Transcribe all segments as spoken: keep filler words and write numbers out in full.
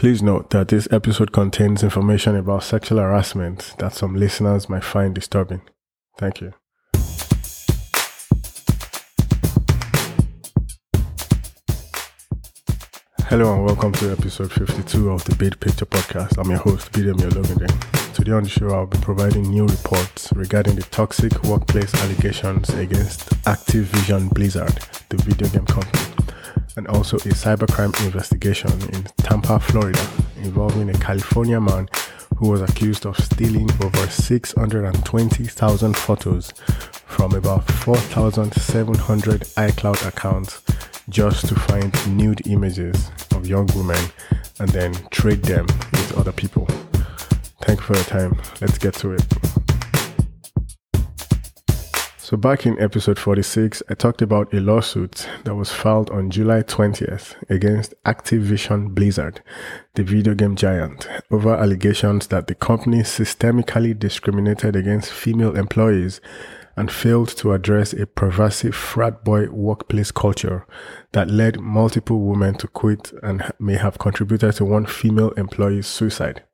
Please note that this episode contains information about sexual harassment that some listeners might find disturbing. Thank you. Hello and welcome to episode fifty-two of the Bid Picture Podcast. I'm your host, Bidemi Ologunde. Today on the show, I'll be providing new reports regarding the toxic workplace allegations against Activision Blizzard, the video game company, and also a cybercrime investigation in Tampa, Florida, involving a California man who was accused of stealing over six hundred twenty thousand photos from about four thousand seven hundred iCloud accounts just to find nude images of young women and then trade them with other people. Thank you for your time. Let's get to it. So back in episode forty-six, I talked about a lawsuit that was filed on July twentieth against Activision Blizzard, the video game giant, over allegations that the company systemically discriminated against female employees and failed to address a pervasive frat boy workplace culture that led multiple women to quit and may have contributed to one female employee's suicide.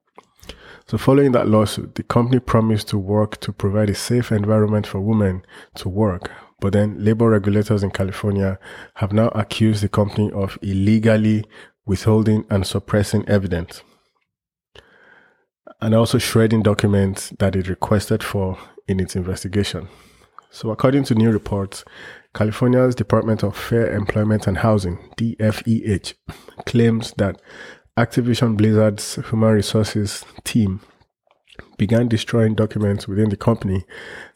So following that lawsuit, the company promised to work to provide a safe environment for women to work, but then labor regulators in California have now accused the company of illegally withholding and suppressing evidence, and also shredding documents that it requested for in its investigation. So according to new reports, California's Department of Fair Employment and Housing, D F E H, claims that Activision Blizzard's human resources team began destroying documents within the company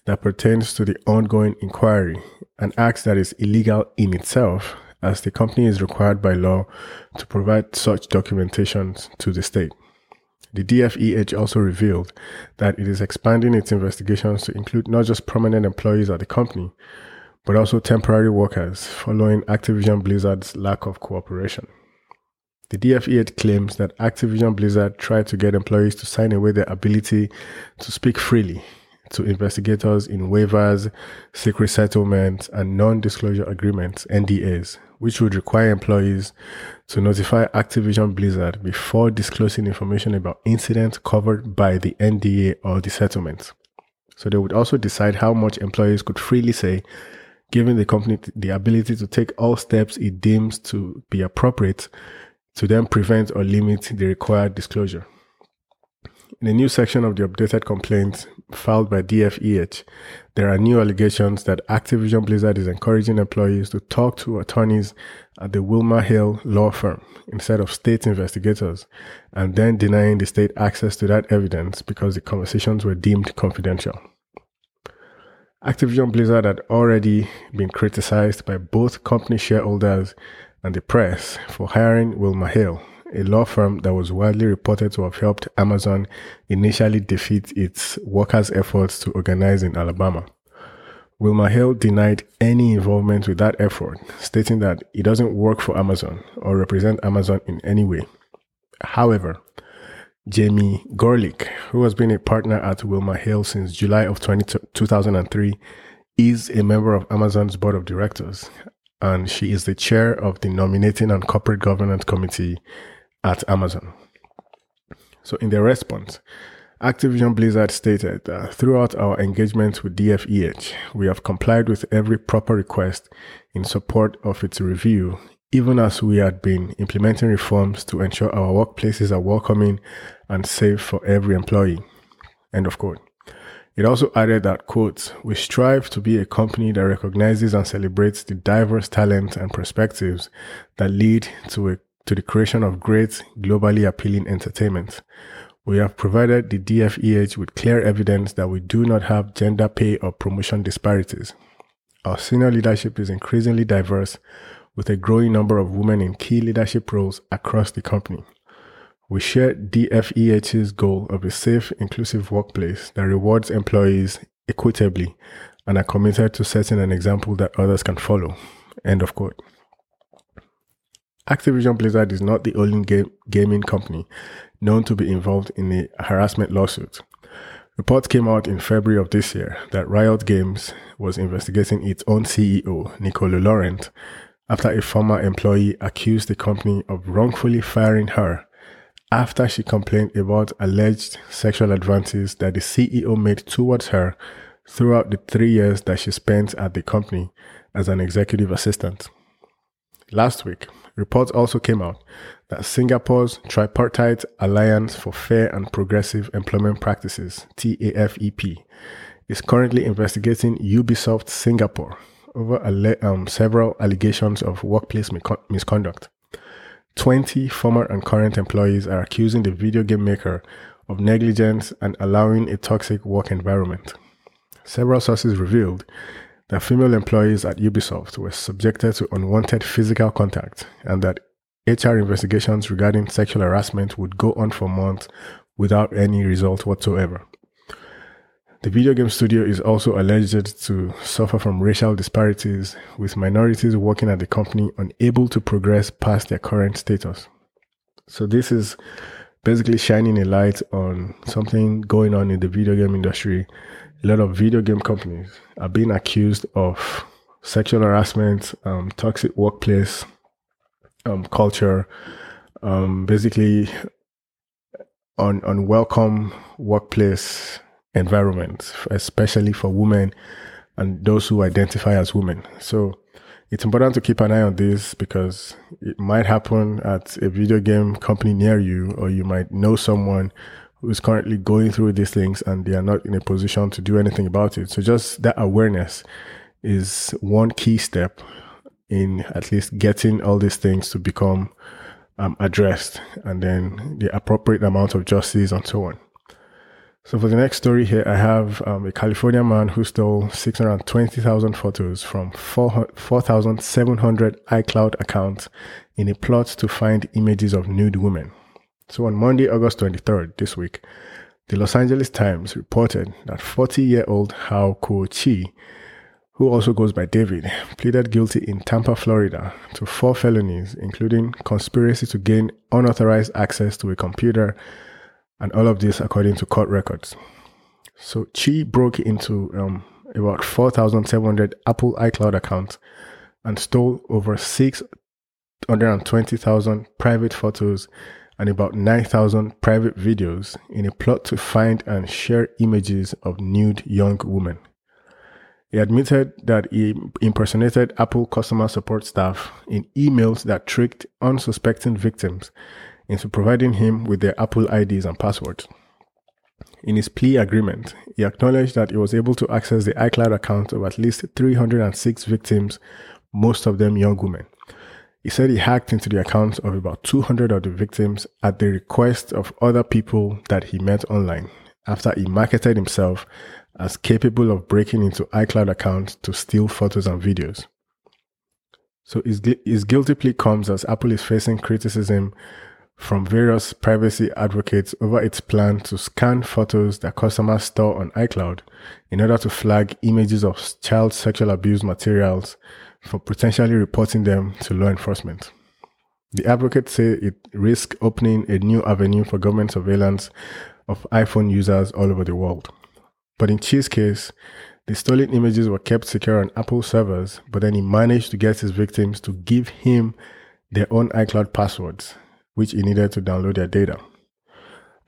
that pertains to the ongoing inquiry, an act that is illegal in itself, as the company is required by law to provide such documentation to the state. The D F E H also revealed that it is expanding its investigations to include not just prominent employees at the company, but also temporary workers following Activision Blizzard's lack of cooperation. The D F E H claims that Activision Blizzard tried to get employees to sign away their ability to speak freely to investigators in waivers, secret settlements, and non-disclosure agreements, N D As, which would require employees to notify Activision Blizzard before disclosing information about incidents covered by the N D A or the settlement. So they would also decide how much employees could freely say, giving the company the ability to take all steps it deems to be appropriate to then prevent or limit the required disclosure. In a new section of the updated complaint filed by D F E H, there are new allegations that Activision Blizzard is encouraging employees to talk to attorneys at the WilmerHale law firm instead of state investigators, and then denying the state access to that evidence because the conversations were deemed confidential. Activision Blizzard had already been criticized by both company shareholders and the press for hiring WilmerHale, a law firm that was widely reported to have helped Amazon initially defeat its workers' efforts to organize in Alabama. WilmerHale denied any involvement with that effort, stating that it doesn't work for Amazon or represent Amazon in any way. However, Jamie Gorlick, who has been a partner at WilmerHale since July of two thousand three, is a member of Amazon's board of directors, and she is the chair of the Nominating and Corporate Governance Committee at Amazon. So in their response, Activision Blizzard stated that throughout our engagement with D F E H, we have complied with every proper request in support of its review, even as we had been implementing reforms to ensure our workplaces are welcoming and safe for every employee. End of quote. It also added that, quote, we strive to be a company that recognizes and celebrates the diverse talent and perspectives that lead to, a, to the creation of great, globally appealing entertainment. We have provided the D F E H with clear evidence that we do not have gender pay or promotion disparities. Our senior leadership is increasingly diverse, with a growing number of women in key leadership roles across the company. We share D F E H's goal of a safe, inclusive workplace that rewards employees equitably and are committed to setting an example that others can follow. End of quote. Activision Blizzard is not the only game, gaming company known to be involved in a harassment lawsuit. Reports came out in February of this year that Riot Games was investigating its own C E O, Nicola Laurent, after a former employee accused the company of wrongfully firing her after she complained about alleged sexual advances that the C E O made towards her throughout the three years that she spent at the company as an executive assistant. Last week, reports also came out that Singapore's Tripartite Alliance for Fair and Progressive Employment Practices, TAFEP, is currently investigating Ubisoft Singapore over alle- um, several allegations of workplace mi- misconduct. twenty former and current employees are accusing the video game maker of negligence and allowing a toxic work environment. Several sources revealed that female employees at Ubisoft were subjected to unwanted physical contact and that H R investigations regarding sexual harassment would go on for months without any result whatsoever. The video game studio is also alleged to suffer from racial disparities, with minorities working at the company unable to progress past their current status. So this is basically shining a light on something going on in the video game industry. A lot of video game companies are being accused of sexual harassment, um, toxic workplace um, culture, um, basically un- unwelcome workplace environment, especially for women and those who identify as women. So it's important to keep an eye on this because it might happen at a video game company near you, or you might know someone who is currently going through these things and they are not in a position to do anything about it. So just that awareness is one key step in at least getting all these things to become um, addressed, and then the appropriate amount of justice and so on. So for the next story here, I have um, a California man who stole six hundred twenty thousand photos from four thousand seven hundred iCloud accounts in a plot to find images of nude women. So on Monday, August twenty-third, this week, the Los Angeles Times reported that forty-year-old Hao Kuo Chi, who also goes by David, pleaded guilty in Tampa, Florida, to four felonies, including conspiracy to gain unauthorized access to a computer, and all of this according to court records. So Chi broke into um, about four thousand seven hundred Apple iCloud accounts and stole over six hundred twenty thousand private photos and about nine thousand private videos in a plot to find and share images of nude young women. He admitted that he impersonated Apple customer support staff in emails that tricked unsuspecting victims into providing him with their Apple I Ds and passwords. In his plea agreement, he acknowledged that he was able to access the iCloud account of at least three hundred six victims, most of them young women. He said he hacked into the accounts of about two hundred of the victims at the request of other people that he met online, after he marketed himself as capable of breaking into iCloud accounts to steal photos and videos. So his, his guilty plea comes as Apple is facing criticism from various privacy advocates over its plan to scan photos that customers store on iCloud in order to flag images of child sexual abuse materials for potentially reporting them to law enforcement. The advocates say it risks opening a new avenue for government surveillance of iPhone users all over the world. But in Chi's case, the stolen images were kept secure on Apple servers, but then he managed to get his victims to give him their own iCloud passwords, which he needed to download their data.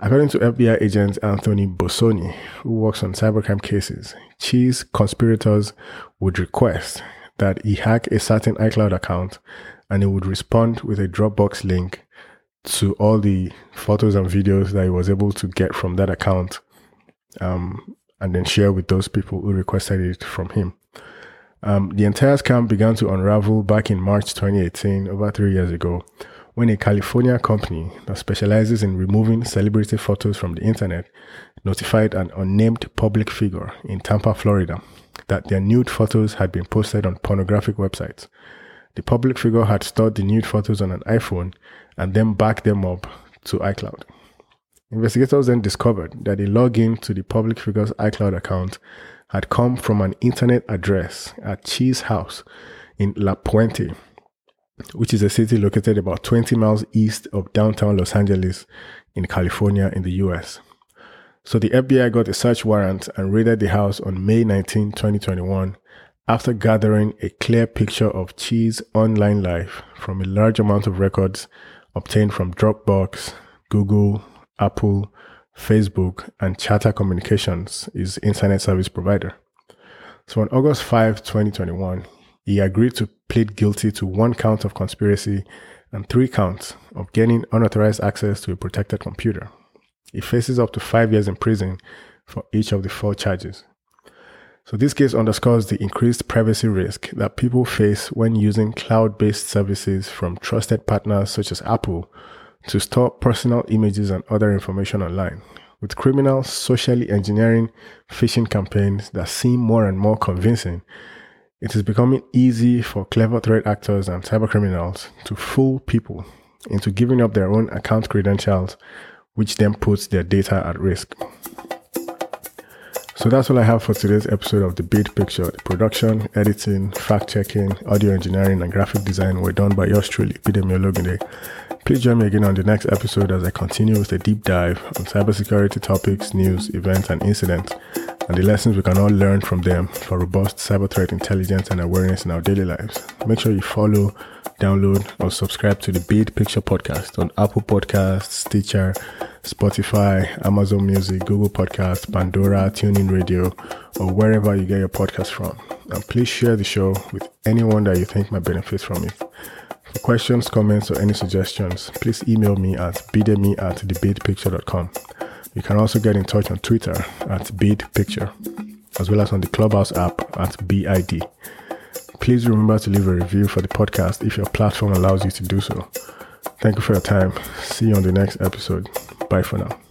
According to F B I agent Anthony Bosoni, who works on cybercrime cases, Chi's conspirators would request that he hack a certain iCloud account, and he would respond with a Dropbox link to all the photos and videos that he was able to get from that account, um, and then share with those people who requested it from him. Um, the entire scam began to unravel back in March twenty eighteen, over three years ago, when a California company that specializes in removing celebrity photos from the internet notified an unnamed public figure in Tampa, Florida, that their nude photos had been posted on pornographic websites. The public figure had stored the nude photos on an iPhone and then backed them up to iCloud. Investigators then discovered that the login to the public figure's iCloud account had come from an internet address at Chi's house in La Puente, which is a city located about twenty miles east of downtown Los Angeles in California in the U S. So the F B I got a search warrant and raided the house on May nineteenth, twenty twenty-one, after gathering a clear picture of Chi's online life from a large amount of records obtained from Dropbox, Google, Apple, Facebook, and Charter Communications, his internet service provider. So on August fifth, twenty twenty-one, he agreed to plead guilty to one count of conspiracy and three counts of gaining unauthorized access to a protected computer. He faces up to five years in prison for each of the four charges. So this case underscores the increased privacy risk that people face when using cloud-based services from trusted partners such as Apple to store personal images and other information online, with criminals socially engineering phishing campaigns that seem more and more convincing. It is becoming easy for clever threat actors and cybercriminals to fool people into giving up their own account credentials, which then puts their data at risk. So that's all I have for today's episode of The Big Picture. The production, editing, fact-checking, audio engineering, and graphic design were done by yours truly, Bidemi Ologunde. Please join me again on the next episode as I continue with a deep dive on cybersecurity topics, news, events, and incidents, and the lessons we can all learn from them for robust cyber threat intelligence and awareness in our daily lives. Make sure you follow, download, or subscribe to the Big Picture podcast on Apple Podcasts, Stitcher, Spotify, Amazon Music, Google Podcasts, Pandora, TuneIn Radio, or wherever you get your podcast from. And please share the show with anyone that you think might benefit from it. For questions, comments, or any suggestions, please email me at bidemi at thebidpicture.com. You can also get in touch on Twitter at BidPicture, as well as on the Clubhouse app at B I D. Please remember to leave a review for the podcast if your platform allows you to do so. Thank you for your time. See you on the next episode. Bye for now.